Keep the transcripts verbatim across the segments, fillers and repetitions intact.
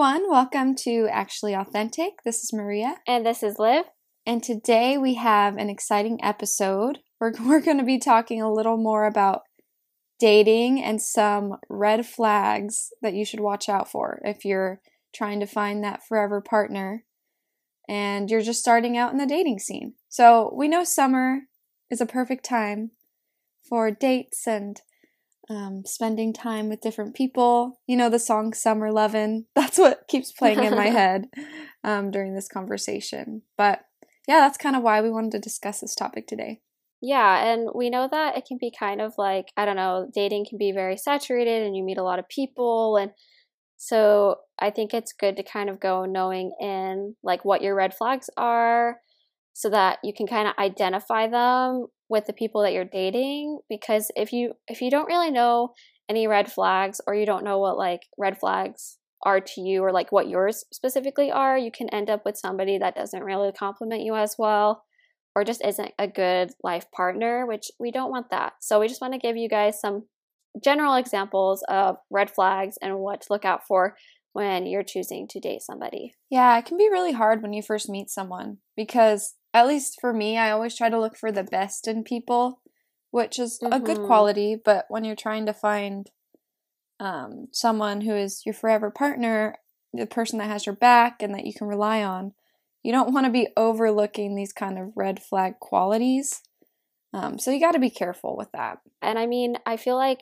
everyone, welcome to Actually Authentic. This is Maria. And this is Liv. And today we have an exciting episode. We're, we're going to be talking a little more about dating and some red flags that you should watch out for if you're trying to find that forever partner and you're just starting out in the dating scene. So we know summer is a perfect time for dates and Um, spending time with different people. You know the song Summer Lovin'? That's what keeps playing in my head um, during this conversation. But yeah, that's kind of why we wanted to discuss this topic today. Yeah, and we know that it can be kind of like, I don't know, dating can be very saturated and you meet a lot of people. And so I think it's good to kind of go knowing in like what your red flags are so that you can kind of identify them with the people that you're dating, because if you if you don't really know any red flags, or you don't know what like red flags are to you, or like what yours specifically are, you can end up with somebody that doesn't really compliment you as well, or just isn't a good life partner, which we don't want that. So we just want to give you guys some general examples of red flags and what to look out for when you're choosing to date somebody. Yeah, it can be really hard when you first meet someone, because at least for me, I always try to look for the best in people, which is mm-hmm. a good quality. But when you're trying to find um, someone who is your forever partner, the person that has your back and that you can rely on, you don't want to be overlooking these kind of red flag qualities. Um, so you got to be careful with that. And I mean, I feel like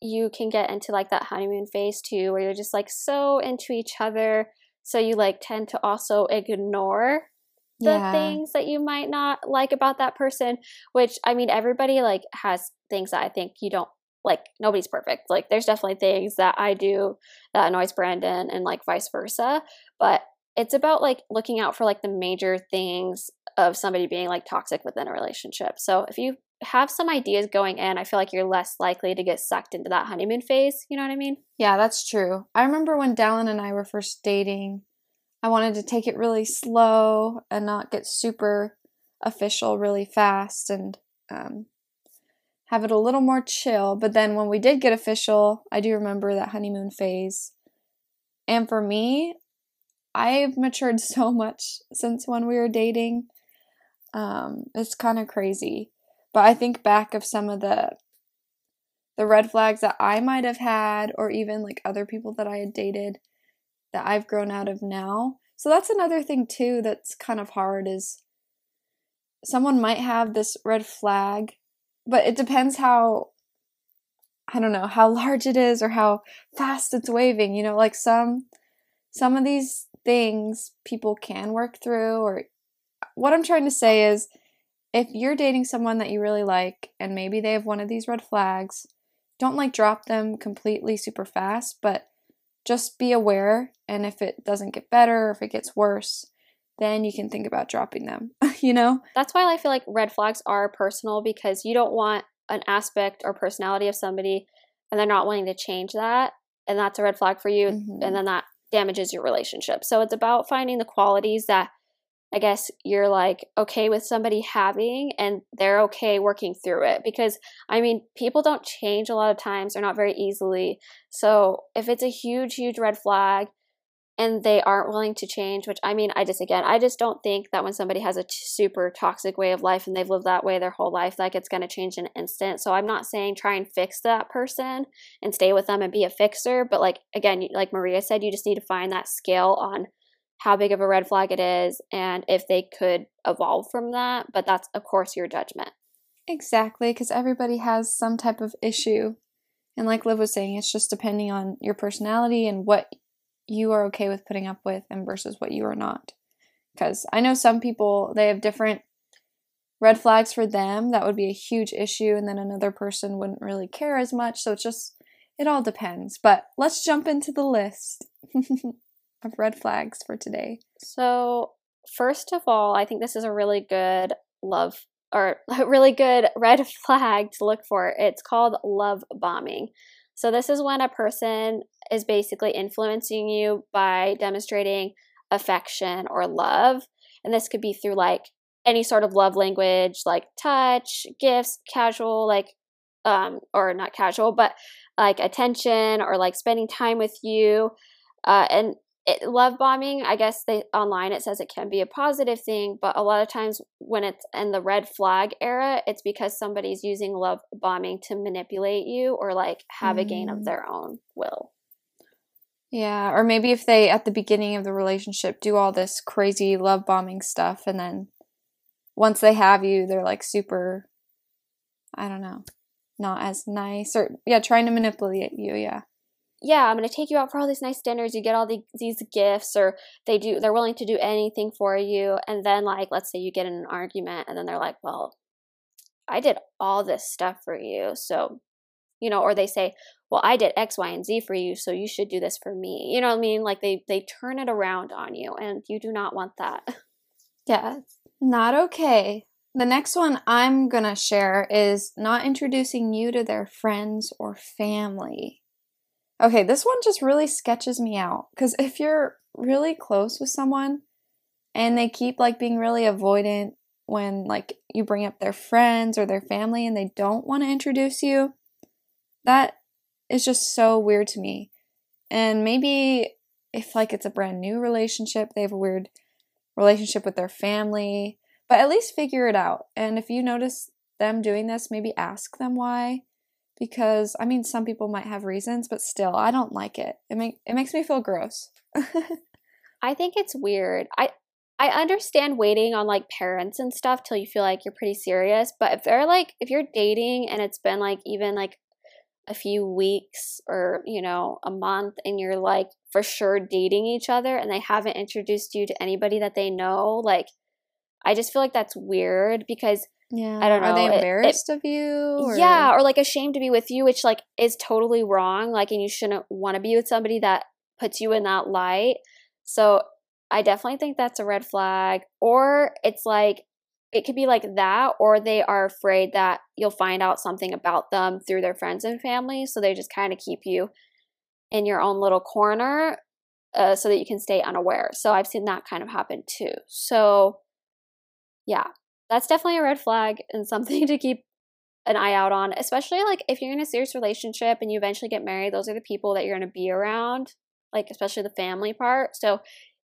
you can get into like that honeymoon phase too, where you're just like so into each other. So you like tend to also ignore the yeah. things that you might not like about that person, which I mean, everybody like has things that I think you don't like. Nobody's perfect. Like there's definitely things that I do that annoys Brandon and like vice versa, but it's about like looking out for like the major things of somebody being like toxic within a relationship. So if you have some ideas going in, I feel like you're less likely to get sucked into that honeymoon phase. You know what I mean? Yeah, that's true. I remember when Dallin and I were first dating, I wanted to take it really slow and not get super official really fast and um, have it a little more chill. But then when we did get official, I do remember that honeymoon phase. And for me, I've matured so much since when we were dating. Um, it's kind of crazy. But I think back of some of the the red flags that I might have had, or even like other people that I had dated that I've grown out of now. So that's another thing too that's kind of hard, is someone might have this red flag, but it depends how, I don't know, how large it is or how fast it's waving. You know, like some some of these things people can work through. Or what I'm trying to say is, if you're dating someone that you really like and maybe they have one of these red flags, don't like drop them completely super fast, but just be aware, and if it doesn't get better or if it gets worse, then you can think about dropping them, you know? That's why I feel like red flags are personal, because you don't want an aspect or personality of somebody and they're not willing to change that, and that's a red flag for you, mm-hmm. and then that damages your relationship. So it's about finding the qualities that I guess you're like okay with somebody having, and they're okay working through it, because I mean, people don't change a lot of times, or not very easily. So if it's a huge, huge red flag and they aren't willing to change, which I mean, I just, again, I just don't think that when somebody has a t- super toxic way of life and they've lived that way their whole life, like it's going to change in an instant. So I'm not saying try and fix that person and stay with them and be a fixer. But like, again, like Maria said, you just need to find that scale on how big of a red flag it is, and if they could evolve from that. But that's, of course, your judgment. Exactly, because everybody has some type of issue. And like Liv was saying, it's just depending on your personality and what you are okay with putting up with and versus what you are not. Because I know some people, they have different red flags for them. That would be a huge issue, and then another person wouldn't really care as much. So it's just, it all depends. But let's jump into the list of red flags for today. So first of all, I think this is a really good love or a really good red flag to look for. It's called love bombing. So this is when a person is basically influencing you by demonstrating affection or love. And this could be through like any sort of love language, like touch, gifts, casual, like, um, or not casual, but like attention, or like spending time with you. Uh, and it, love bombing, I guess they online it says it can be a positive thing, but a lot of times when it's in the red flag era, it's because somebody's using love bombing to manipulate you or like have mm. a gain of their own will. Yeah, or maybe if they, at the beginning of the relationship, do all this crazy love bombing stuff, and then once they have you, they're like super, I don't know, not as nice, or, yeah, trying to manipulate you, yeah. Yeah, I'm going to take you out for all these nice dinners, you get all the, these gifts, or they do, they're willing to do anything for you, and then, like, let's say you get in an argument, and then they're like, well, I did all this stuff for you, so, you know, or they say, well, I did X, Y, and Z for you, so you should do this for me. You know what I mean? Like, they, they turn it around on you, and you do not want that. Yeah, not okay. The next one I'm going to share is not introducing you to their friends or family. Okay, this one just really sketches me out, because if you're really close with someone and they keep, like, being really avoidant when, like, you bring up their friends or their family and they don't want to introduce you, that is just so weird to me. And maybe if, like, it's a brand new relationship, they have a weird relationship with their family, but at least figure it out. And if you notice them doing this, maybe ask them why, because, I mean, some people might have reasons, but still, I don't like it. It, make, it makes me feel gross. I think it's weird. I I understand waiting on, like, parents and stuff till you feel like you're pretty serious, but if they're, like, if you're dating and it's been, like, even, like, a few weeks or, you know, a month, and you're, like, for sure dating each other and they haven't introduced you to anybody that they know, like, I just feel like that's weird, because yeah, I don't know, are they embarrassed it, it, of you or? Yeah, or like ashamed to be with you, which like is totally wrong, like, and you shouldn't want to be with somebody that puts you in that light. So I definitely think that's a red flag. Or it's like, it could be like that, or they are afraid that you'll find out something about them through their friends and family, so they just kind of keep you in your own little corner uh, so that you can stay unaware. So I've seen that kind of happen too. So yeah, that's definitely a red flag and something to keep an eye out on, especially like if you're in a serious relationship and you eventually get married, those are the people that you're going to be around, like especially the family part. So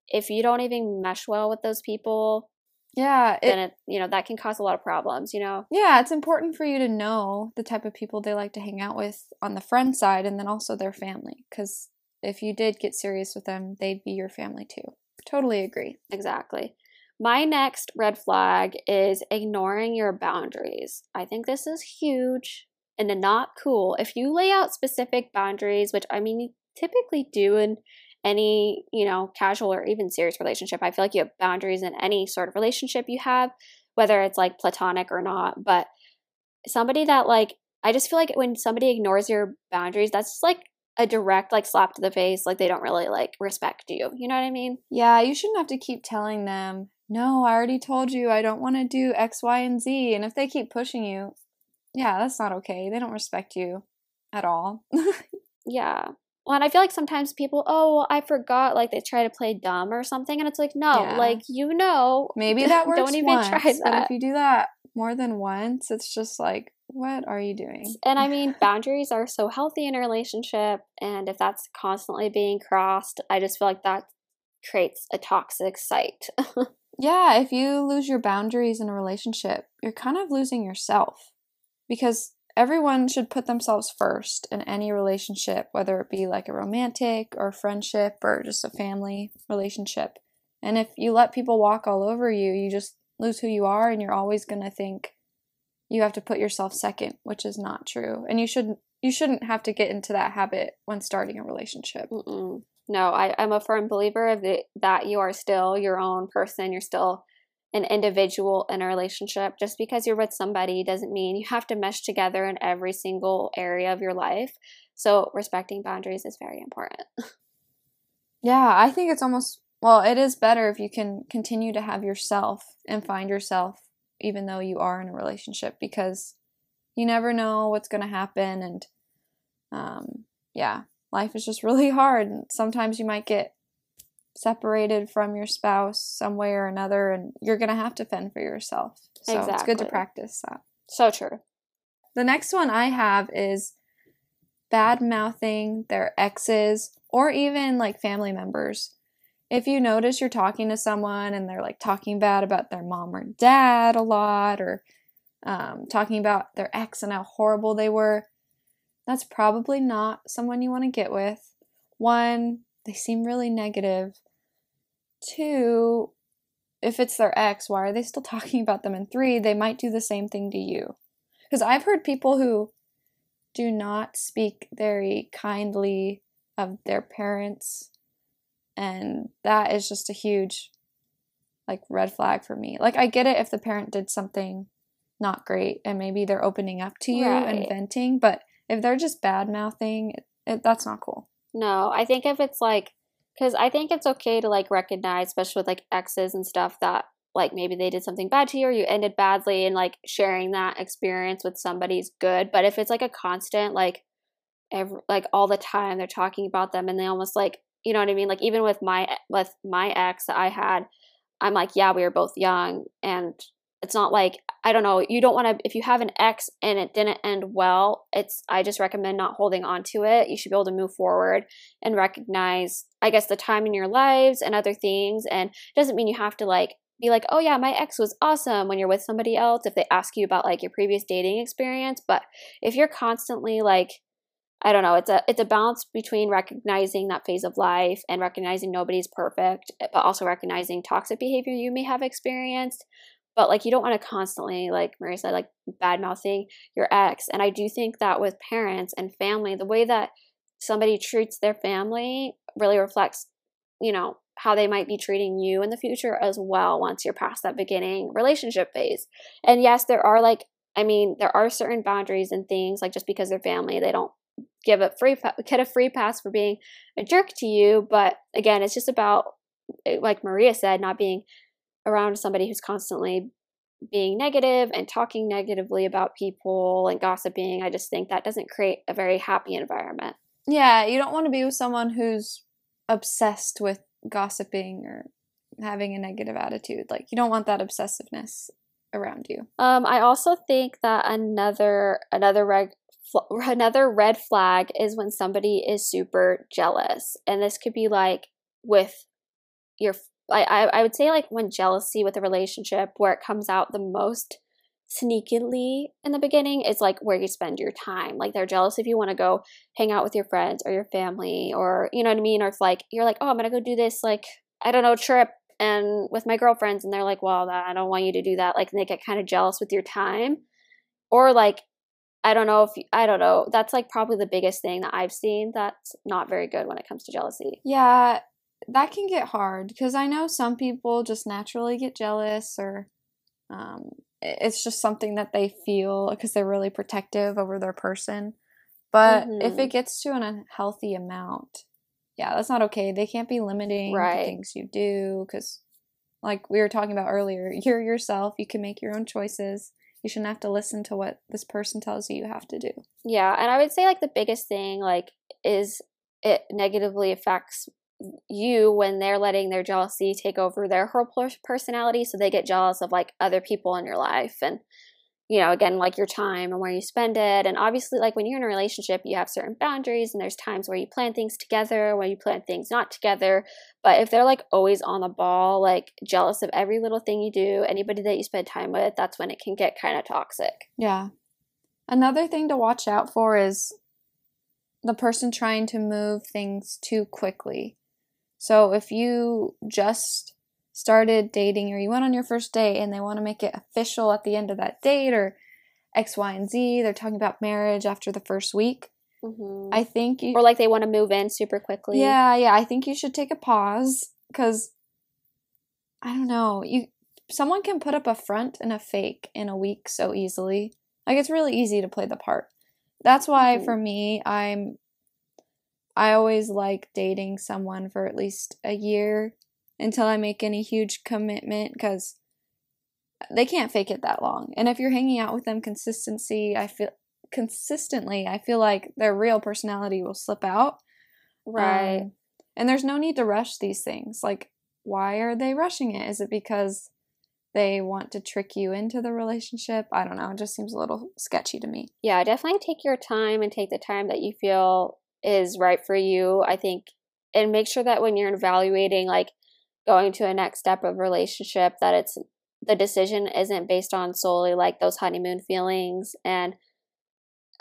if you don't even mesh well with those people, yeah, it, and it, you know, that can cause a lot of problems, you know? Yeah, it's important for you to know the type of people they like to hang out with on the friend side, and then also their family, because if you did get serious with them, they'd be your family too. Totally agree. Exactly. My next red flag is ignoring your boundaries. I think this is huge and not cool. If you lay out specific boundaries, which I mean you typically do in any, you know, casual or even serious relationship. I feel like you have boundaries in any sort of relationship you have, whether it's like platonic or not. But somebody that like, I just feel like when somebody ignores your boundaries, that's just like a direct like slap to the face. Like they don't really like respect you. You know what I mean? Yeah, you shouldn't have to keep telling them, no, I already told you I don't want to do X, Y, and Z. And if they keep pushing you, yeah, that's not okay. They don't respect you at all. Yeah. Well, and I feel like sometimes people, oh, well, I forgot, like they try to play dumb or something, and it's like, no, yeah. Like, you know. Maybe that works don't even once, try that. But if you do that more than once, it's just like, what are you doing? And I mean, boundaries are so healthy in a relationship, and if that's constantly being crossed, I just feel like that creates a toxic site. Yeah, if you lose your boundaries in a relationship, you're kind of losing yourself, because everyone should put themselves first in any relationship, whether it be like a romantic or friendship or just a family relationship. And if you let people walk all over you, you just lose who you are, and you're always going to think you have to put yourself second, which is not true. And you shouldn't you shouldn't have to get into that habit when starting a relationship. Mm-mm. No, I, I'm a firm believer of the, that you are still your own person. You're still an individual in a relationship. Just because you're with somebody doesn't mean you have to mesh together in every single area of your life. So respecting boundaries is very important. Yeah, I think it's almost, well, it is better if you can continue to have yourself and find yourself even though you are in a relationship, because you never know what's going to happen. And um, yeah, life is just really hard. And sometimes you might get separated from your spouse some way or another, and you're gonna have to fend for yourself. So exactly. It's good to practice that. So true. The next one I have is bad mouthing their exes or even like family members. If you notice you're talking to someone and they're like talking bad about their mom or dad a lot, or um, talking about their ex and how horrible they were, that's probably not someone you want to get with. One, they seem really negative. Two, if it's their ex, why are they still talking about them? And three, they might do the same thing to you. Because I've heard people who do not speak very kindly of their parents, and that is just a huge, like, red flag for me. Like, I get it if the parent did something not great, and maybe they're opening up to you right. and venting, but if they're just bad-mouthing, it, it, that's not cool. No, I think if it's, like, because I think it's okay to, like, recognize, especially with, like, exes and stuff, that, like, maybe they did something bad to you or you ended badly, and, like, sharing that experience with somebody's good. But if it's, like, a constant, like, every, like, all the time they're talking about them, and they almost, like, you know what I mean? Like, even with my with my ex that I had, I'm like, yeah, we were both young, and it's not like, I don't know, you don't want to, if you have an ex and it didn't end well, it's, I just recommend not holding on to it. You should be able to move forward and recognize, I guess, the time in your lives and other things. And it doesn't mean you have to, like, be like, oh yeah, my ex was awesome, when you're with somebody else, if they ask you about, like, your previous dating experience. But if you're constantly, like, I don't know, it's a it's a balance between recognizing that phase of life and recognizing nobody's perfect, but also recognizing toxic behavior you may have experienced. But, like, you don't want to constantly, like Maria said, like, bad-mouthing your ex. And I do think that with parents and family, the way that somebody treats their family really reflects, you know, how they might be treating you in the future as well, once you're past that beginning relationship phase. And yes, there are, like, I mean, there are certain boundaries and things, like, just because they're family, they don't give a free get a free pass for being a jerk to you. But again, it's just about, like Maria said, not being around somebody who's constantly being negative and talking negatively about people and gossiping. I just think that doesn't create a very happy environment. Yeah, you don't want to be with someone who's obsessed with gossiping or having a negative attitude. Like, you don't want that obsessiveness around you. Um, I also think that another another reg Another red flag is when somebody is super jealous. And this could be, like, with your, I, I would say, like, when jealousy with a relationship, where it comes out the most sneakily in the beginning, is, like, where you spend your time. Like, they're jealous if you want to go hang out with your friends or your family, or, you know what I mean? Or if, like, you're like, oh, I'm going to go do this, like, I don't know, trip and with my girlfriends. And they're like, well, I don't want you to do that. Like, and they get kind of jealous with your time. Or, like, I don't know if, you, I don't know. That's, like, probably the biggest thing that I've seen that's not very good when it comes to jealousy. Yeah, that can get hard, because I know some people just naturally get jealous, or um, it's just something that they feel because they're really protective over their person. But mm-hmm. if it gets to an unhealthy amount, yeah, that's not okay. They can't be limiting right. the things you do, because, like we were talking about earlier, you're yourself. You can make your own choices. You shouldn't have to listen to what this person tells you you have to do. Yeah, and I would say, like, the biggest thing, like, is it negatively affects you when they're letting their jealousy take over their whole personality, so they get jealous of, like, other people in your life and, you know, again, like, your time and where you spend it. And obviously, like, when you're in a relationship, you have certain boundaries, and there's times where you plan things together, where you plan things not together. But if they're, like, always on the ball, like, jealous of every little thing you do, anybody that you spend time with, that's when it can get kind of toxic. Yeah. Another thing to watch out for is the person trying to move things too quickly. So if you just started dating, or you went on your first date and they want to make it official at the end of that date, or X, Y, and Z, they're talking about marriage after the first week. Mm-hmm. I think you, or like they want to move in super quickly. Yeah, yeah. I think you should take a pause, because I don't know, you someone can put up a front and a fake in a week so easily. Like, it's really easy to play the part. That's why mm-hmm. for me, I'm I always like dating someone for at least a year, until I make any huge commitment, because they can't fake it that long. And if you're hanging out with them consistency, I feel consistently, I feel like their real personality will slip out. Right. Um, and there's no need to rush these things. Like, why are they rushing it? Is it because they want to trick you into the relationship? I don't know. It just seems a little sketchy to me. Yeah, definitely take your time, and take the time that you feel is right for you, I think. And make sure that when you're evaluating, like, going to a next step of relationship, that it's the decision isn't based on solely like those honeymoon feelings. And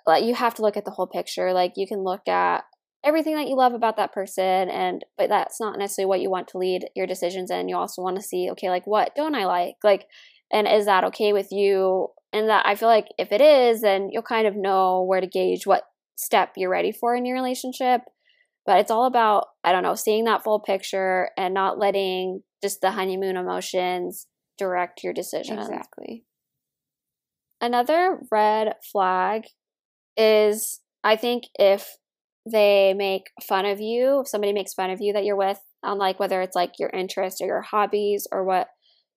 like, you have to look at the whole picture. Like, you can look at everything that you love about that person, and but that's not necessarily what you want to lead your decisions in. You also want to see, okay, like, what don't I like? Like, and is that okay with you? And that, I feel like if it is, then you'll kind of know where to gauge what step you're ready for in your relationship. But it's all about, I don't know, seeing that full picture and not letting just the honeymoon emotions direct your decision. Exactly. Another red flag is, I think, if they make fun of you, if somebody makes fun of you that you're with, on like whether it's like your interests or your hobbies or what,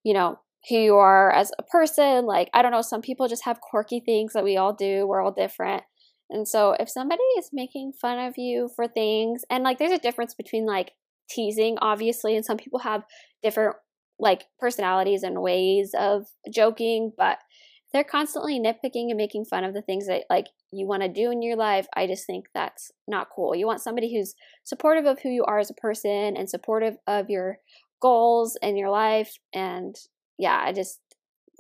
you know, who you are as a person. Like, I don't know, some people just have quirky things that we all do. We're all different. And so if somebody is making fun of you for things, and like there's a difference between like teasing, obviously, and some people have different like personalities and ways of joking, but they're constantly nitpicking and making fun of the things that like you want to do in your life. I just think that's not cool. You want somebody who's supportive of who you are as a person and supportive of your goals and your life. And yeah, I just,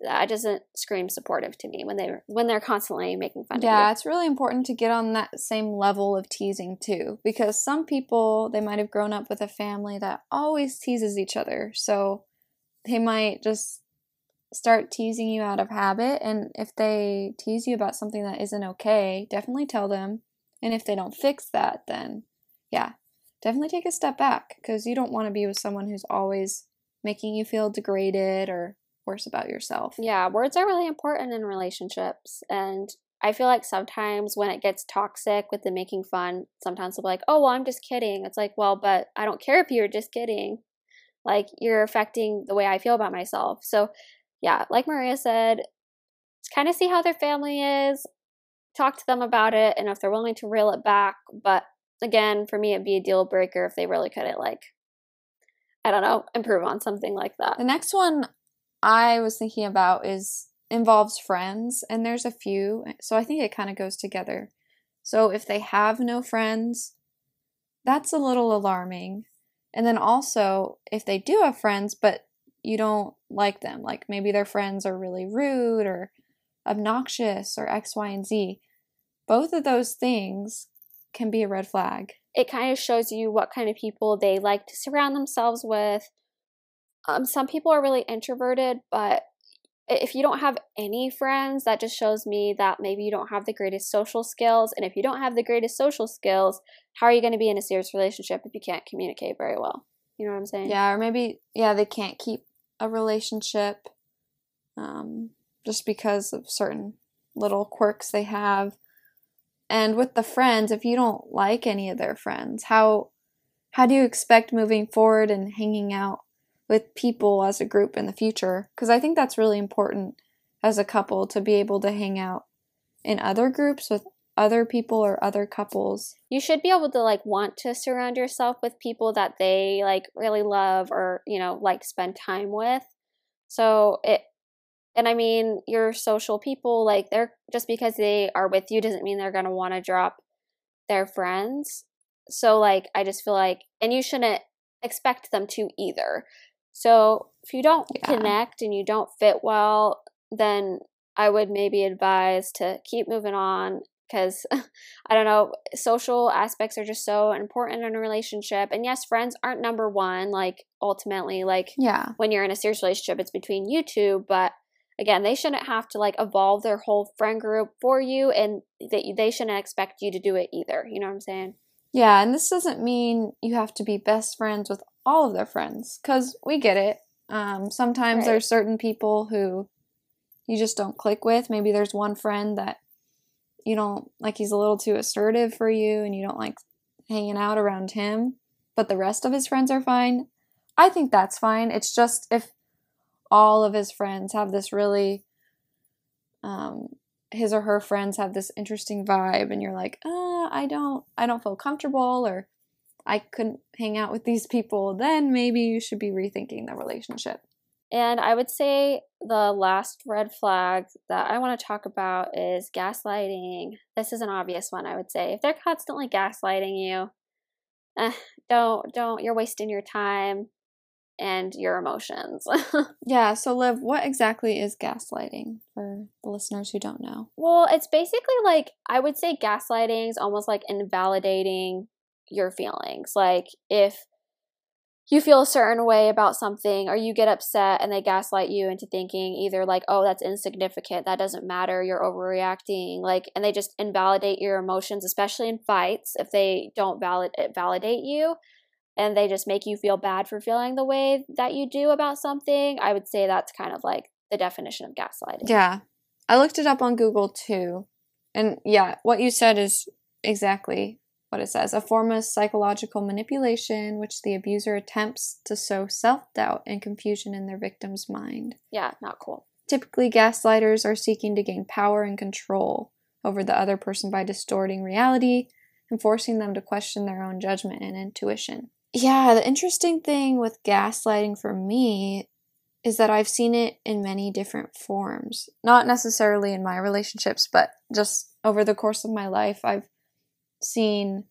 that doesn't scream supportive to me when they when they're constantly making fun yeah, of you. Yeah, it's really important to get on that same level of teasing too, because some people, they might have grown up with a family that always teases each other, so they might just start teasing you out of habit. And if they tease you about something that isn't okay, definitely tell them. And if they don't fix that, then yeah, definitely take a step back, because you don't want to be with someone who's always making you feel degraded or worse about yourself. Yeah, words are really important in relationships. And I feel like sometimes when it gets toxic with the making fun, sometimes they'll be like, oh, well, I'm just kidding. It's like, well, but I don't care if you're just kidding. Like, you're affecting the way I feel about myself. So yeah, like Maria said, kind of see how their family is, talk to them about it, and if they're willing to reel it back. But again, for me, it'd be a deal breaker if they really couldn't, like, I don't know, improve on something like that. The next one I was thinking about is involves friends, and there's a few, so I think it kind of goes together. So if they have no friends, that's a little alarming. And then also if they do have friends but you don't like them, like maybe their friends are really rude or obnoxious or X, Y, and Z, both of those things can be a red flag. It kind of shows you what kind of people they like to surround themselves with. Um, some people are really introverted, but if you don't have any friends, that just shows me that maybe you don't have the greatest social skills. And if you don't have the greatest social skills, how are you going to be in a serious relationship if you can't communicate very well? You know what I'm saying? Yeah, or maybe, yeah, they can't keep a relationship um, just because of certain little quirks they have. And with the friends, if you don't like any of their friends, how how do you expect moving forward and hanging out with people as a group in the future? Because I think that's really important as a couple, to be able to hang out in other groups with other people or other couples. You should be able to like want to surround yourself with people that they like really love, or, you know, like spend time with. So it, and I mean, your social people, like they're, just because they are with you doesn't mean they're going to want to drop their friends. So like, I just feel like, and you shouldn't expect them to either. So if you don't yeah. connect and you don't fit well, then I would maybe advise to keep moving on, because I don't know, social aspects are just so important in a relationship. And yes, friends aren't number one, like ultimately, like yeah. when you're in a serious relationship, it's between you two. But again, they shouldn't have to like evolve their whole friend group for you, and they, they shouldn't expect you to do it either. You know what I'm saying? Yeah, and this doesn't mean you have to be best friends with all of their friends, because we get it. Um, sometimes right. there's certain people who you just don't click with. Maybe there's one friend that you don't like, he's a little too assertive for you and you don't like hanging out around him, but the rest of his friends are fine. I think that's fine. It's just if all of his friends have this really, um, his or her friends have this interesting vibe and you're like, uh, I don't, I don't feel comfortable, or I couldn't hang out with these people, then maybe you should be rethinking the relationship. And I would say the last red flag that I want to talk about is gaslighting. This is an obvious one, I would say. If they're constantly gaslighting you, eh, don't, don't, you're wasting your time. and your emotions. Yeah. So Liv, what exactly is gaslighting for the listeners who don't know? Well, it's basically like, I would say gaslighting is almost like invalidating your feelings. Like if you feel a certain way about something or you get upset and they gaslight you into thinking either like, oh, that's insignificant, that doesn't matter, you're overreacting, like, and they just invalidate your emotions, especially in fights if they don't valid- validate you and they just make you feel bad for feeling the way that you do about something. I would say that's kind of like the definition of gaslighting. Yeah. I looked it up on Google too. And yeah, what you said is exactly what it says: a form of psychological manipulation which the abuser attempts to sow self-doubt and confusion in their victim's mind. Yeah, not cool. Typically, gaslighters are seeking to gain power and control over the other person by distorting reality and forcing them to question their own judgment and intuition. Yeah, the interesting thing with gaslighting for me is that I've seen it in many different forms. Not necessarily in my relationships, but just over the course of my life, I've seen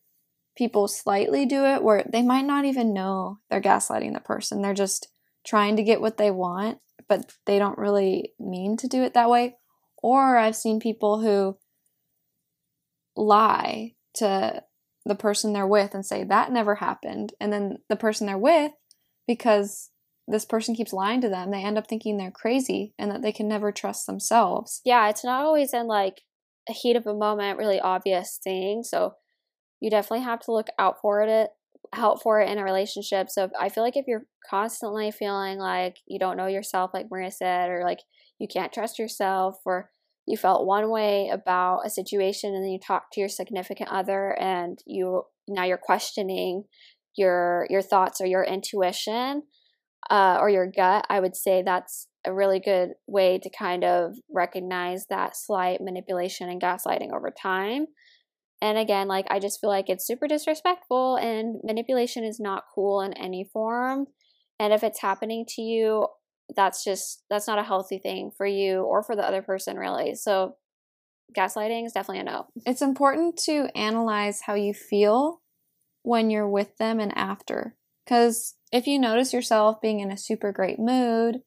people slightly do it where they might not even know they're gaslighting the person. They're just trying to get what they want, but they don't really mean to do it that way. Or I've seen people who lie to the person they're with and say that never happened. And then the person they're with, because this person keeps lying to them, they end up thinking they're crazy and that they can never trust themselves. Yeah, it's not always in like a heat of a moment, really obvious thing. So you definitely have to look out for it, out for it in a relationship. So if, I feel like if you're constantly feeling like you don't know yourself, like Maria said, or like you can't trust yourself, or you felt one way about a situation and then you talk to your significant other and you now you're questioning your your thoughts or your intuition uh, or your gut, I would say that's a really good way to kind of recognize that slight manipulation and gaslighting over time. And again, like, I just feel like it's super disrespectful and manipulation is not cool in any form. And if it's happening to you, that's just, that's not a healthy thing for you or for the other person, really. So gaslighting is definitely a no. It's important to analyze how you feel when you're with them and after. Because if you notice yourself being in a super great mood,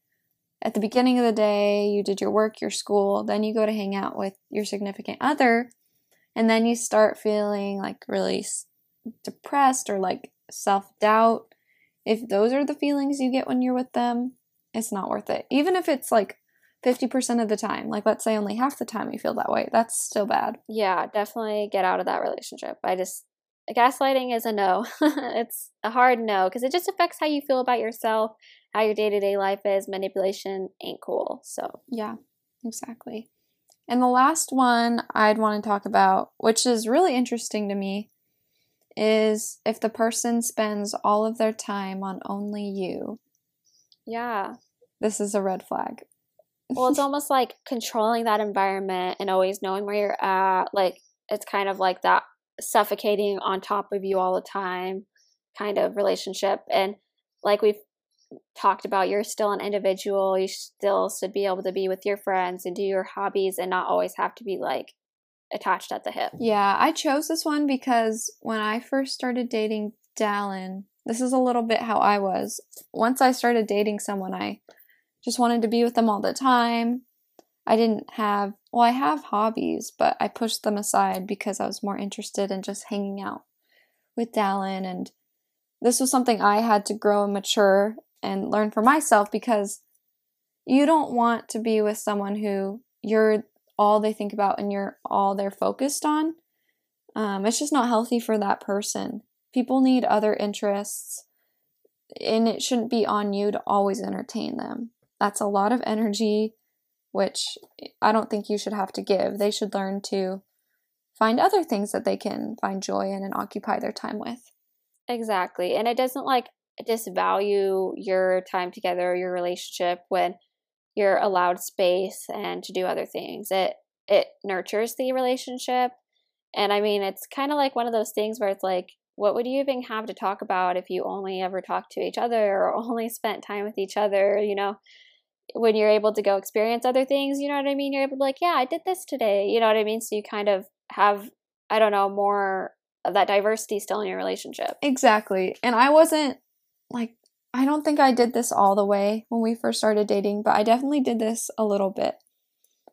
at the beginning of the day, you did your work, your school, then you go to hang out with your significant other, and then you start feeling like really depressed or like self-doubt. If those are the feelings you get when you're with them, it's not worth it. Even if it's like fifty percent of the time, like let's say only half the time you feel that way, that's still bad. Yeah, definitely get out of that relationship. I just, gaslighting is a no. It's a hard no because it just affects how you feel about yourself, how your day-to-day life is. Manipulation ain't cool. So yeah, exactly. And the last one I'd want to talk about, which is really interesting to me, is if the person spends all of their time on only you. Yeah. This is a red flag. Well, it's almost like controlling that environment and always knowing where you're at. Like, it's kind of like that suffocating on top of you all the time kind of relationship. And like we've talked about, you're still an individual, you still should be able to be with your friends and do your hobbies and not always have to be like attached at the hip. Yeah, I chose this one because when I first started dating Dallin, this is a little bit how I was. Once I started dating someone, I just wanted to be with them all the time. I didn't have, well, I have hobbies, but I pushed them aside because I was more interested in just hanging out with Dallin. And this was something I had to grow and mature and learn for myself, because you don't want to be with someone who you're all they think about and you're all they're focused on. Um, it's just not healthy for that person. People need other interests, and it shouldn't be on you to always entertain them. That's a lot of energy, which I don't think you should have to give. They should learn to find other things that they can find joy in and occupy their time with. Exactly. And it doesn't like disvalue your time together, your relationship, when you're allowed space and to do other things. It it nurtures the relationship. And I mean, it's kind of like one of those things where it's like, what would you even have to talk about if you only ever talked to each other or only spent time with each other, you know, when you're able to go experience other things, you know what I mean? You're able to be like, yeah, I did this today, you know what I mean? So you kind of have, I don't know, more of that diversity still in your relationship. Exactly. And I wasn't like, I don't think I did this all the way when we first started dating, but I definitely did this a little bit.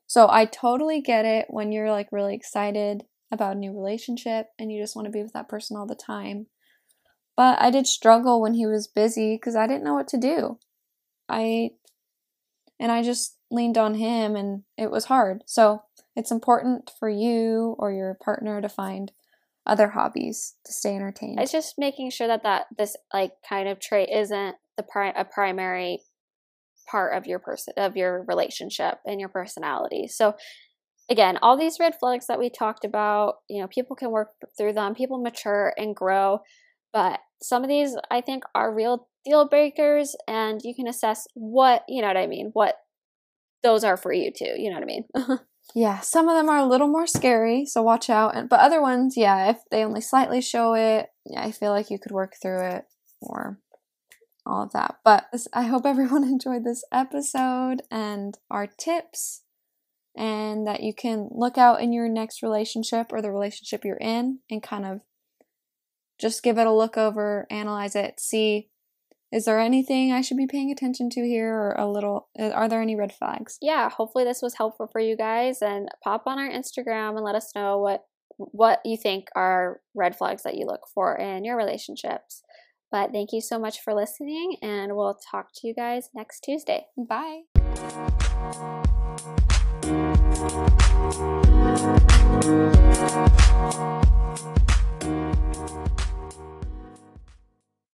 So I totally get it when you're like really excited about a new relationship and you just want to be with that person all the time. But I did struggle when he was busy because I didn't know what to do. I and I just leaned on him and it was hard. So it's important for you or your partner to find other hobbies to stay entertained. It's just making sure that, that this like kind of trait isn't the pri- a primary part of your person of your relationship and your personality. So again, all these red flags that we talked about, you know, people can work through them, people mature and grow, but some of these I think are real deal breakers and you can assess what, you know what I mean, what those are for you too, you know what I mean? Yeah, some of them are a little more scary, so watch out. And, but other ones, yeah, if they only slightly show it, yeah, I feel like you could work through it or all of that. But this, I hope everyone enjoyed this episode and our tips and that you can look out in your next relationship or the relationship you're in and kind of just give it a look over, analyze it, see, is there anything I should be paying attention to here or a little, are there any red flags? Yeah, hopefully this was helpful for you guys, and pop on our Instagram and let us know what what you think are red flags that you look for in your relationships. But thank you so much for listening, and we'll talk to you guys next Tuesday. Bye.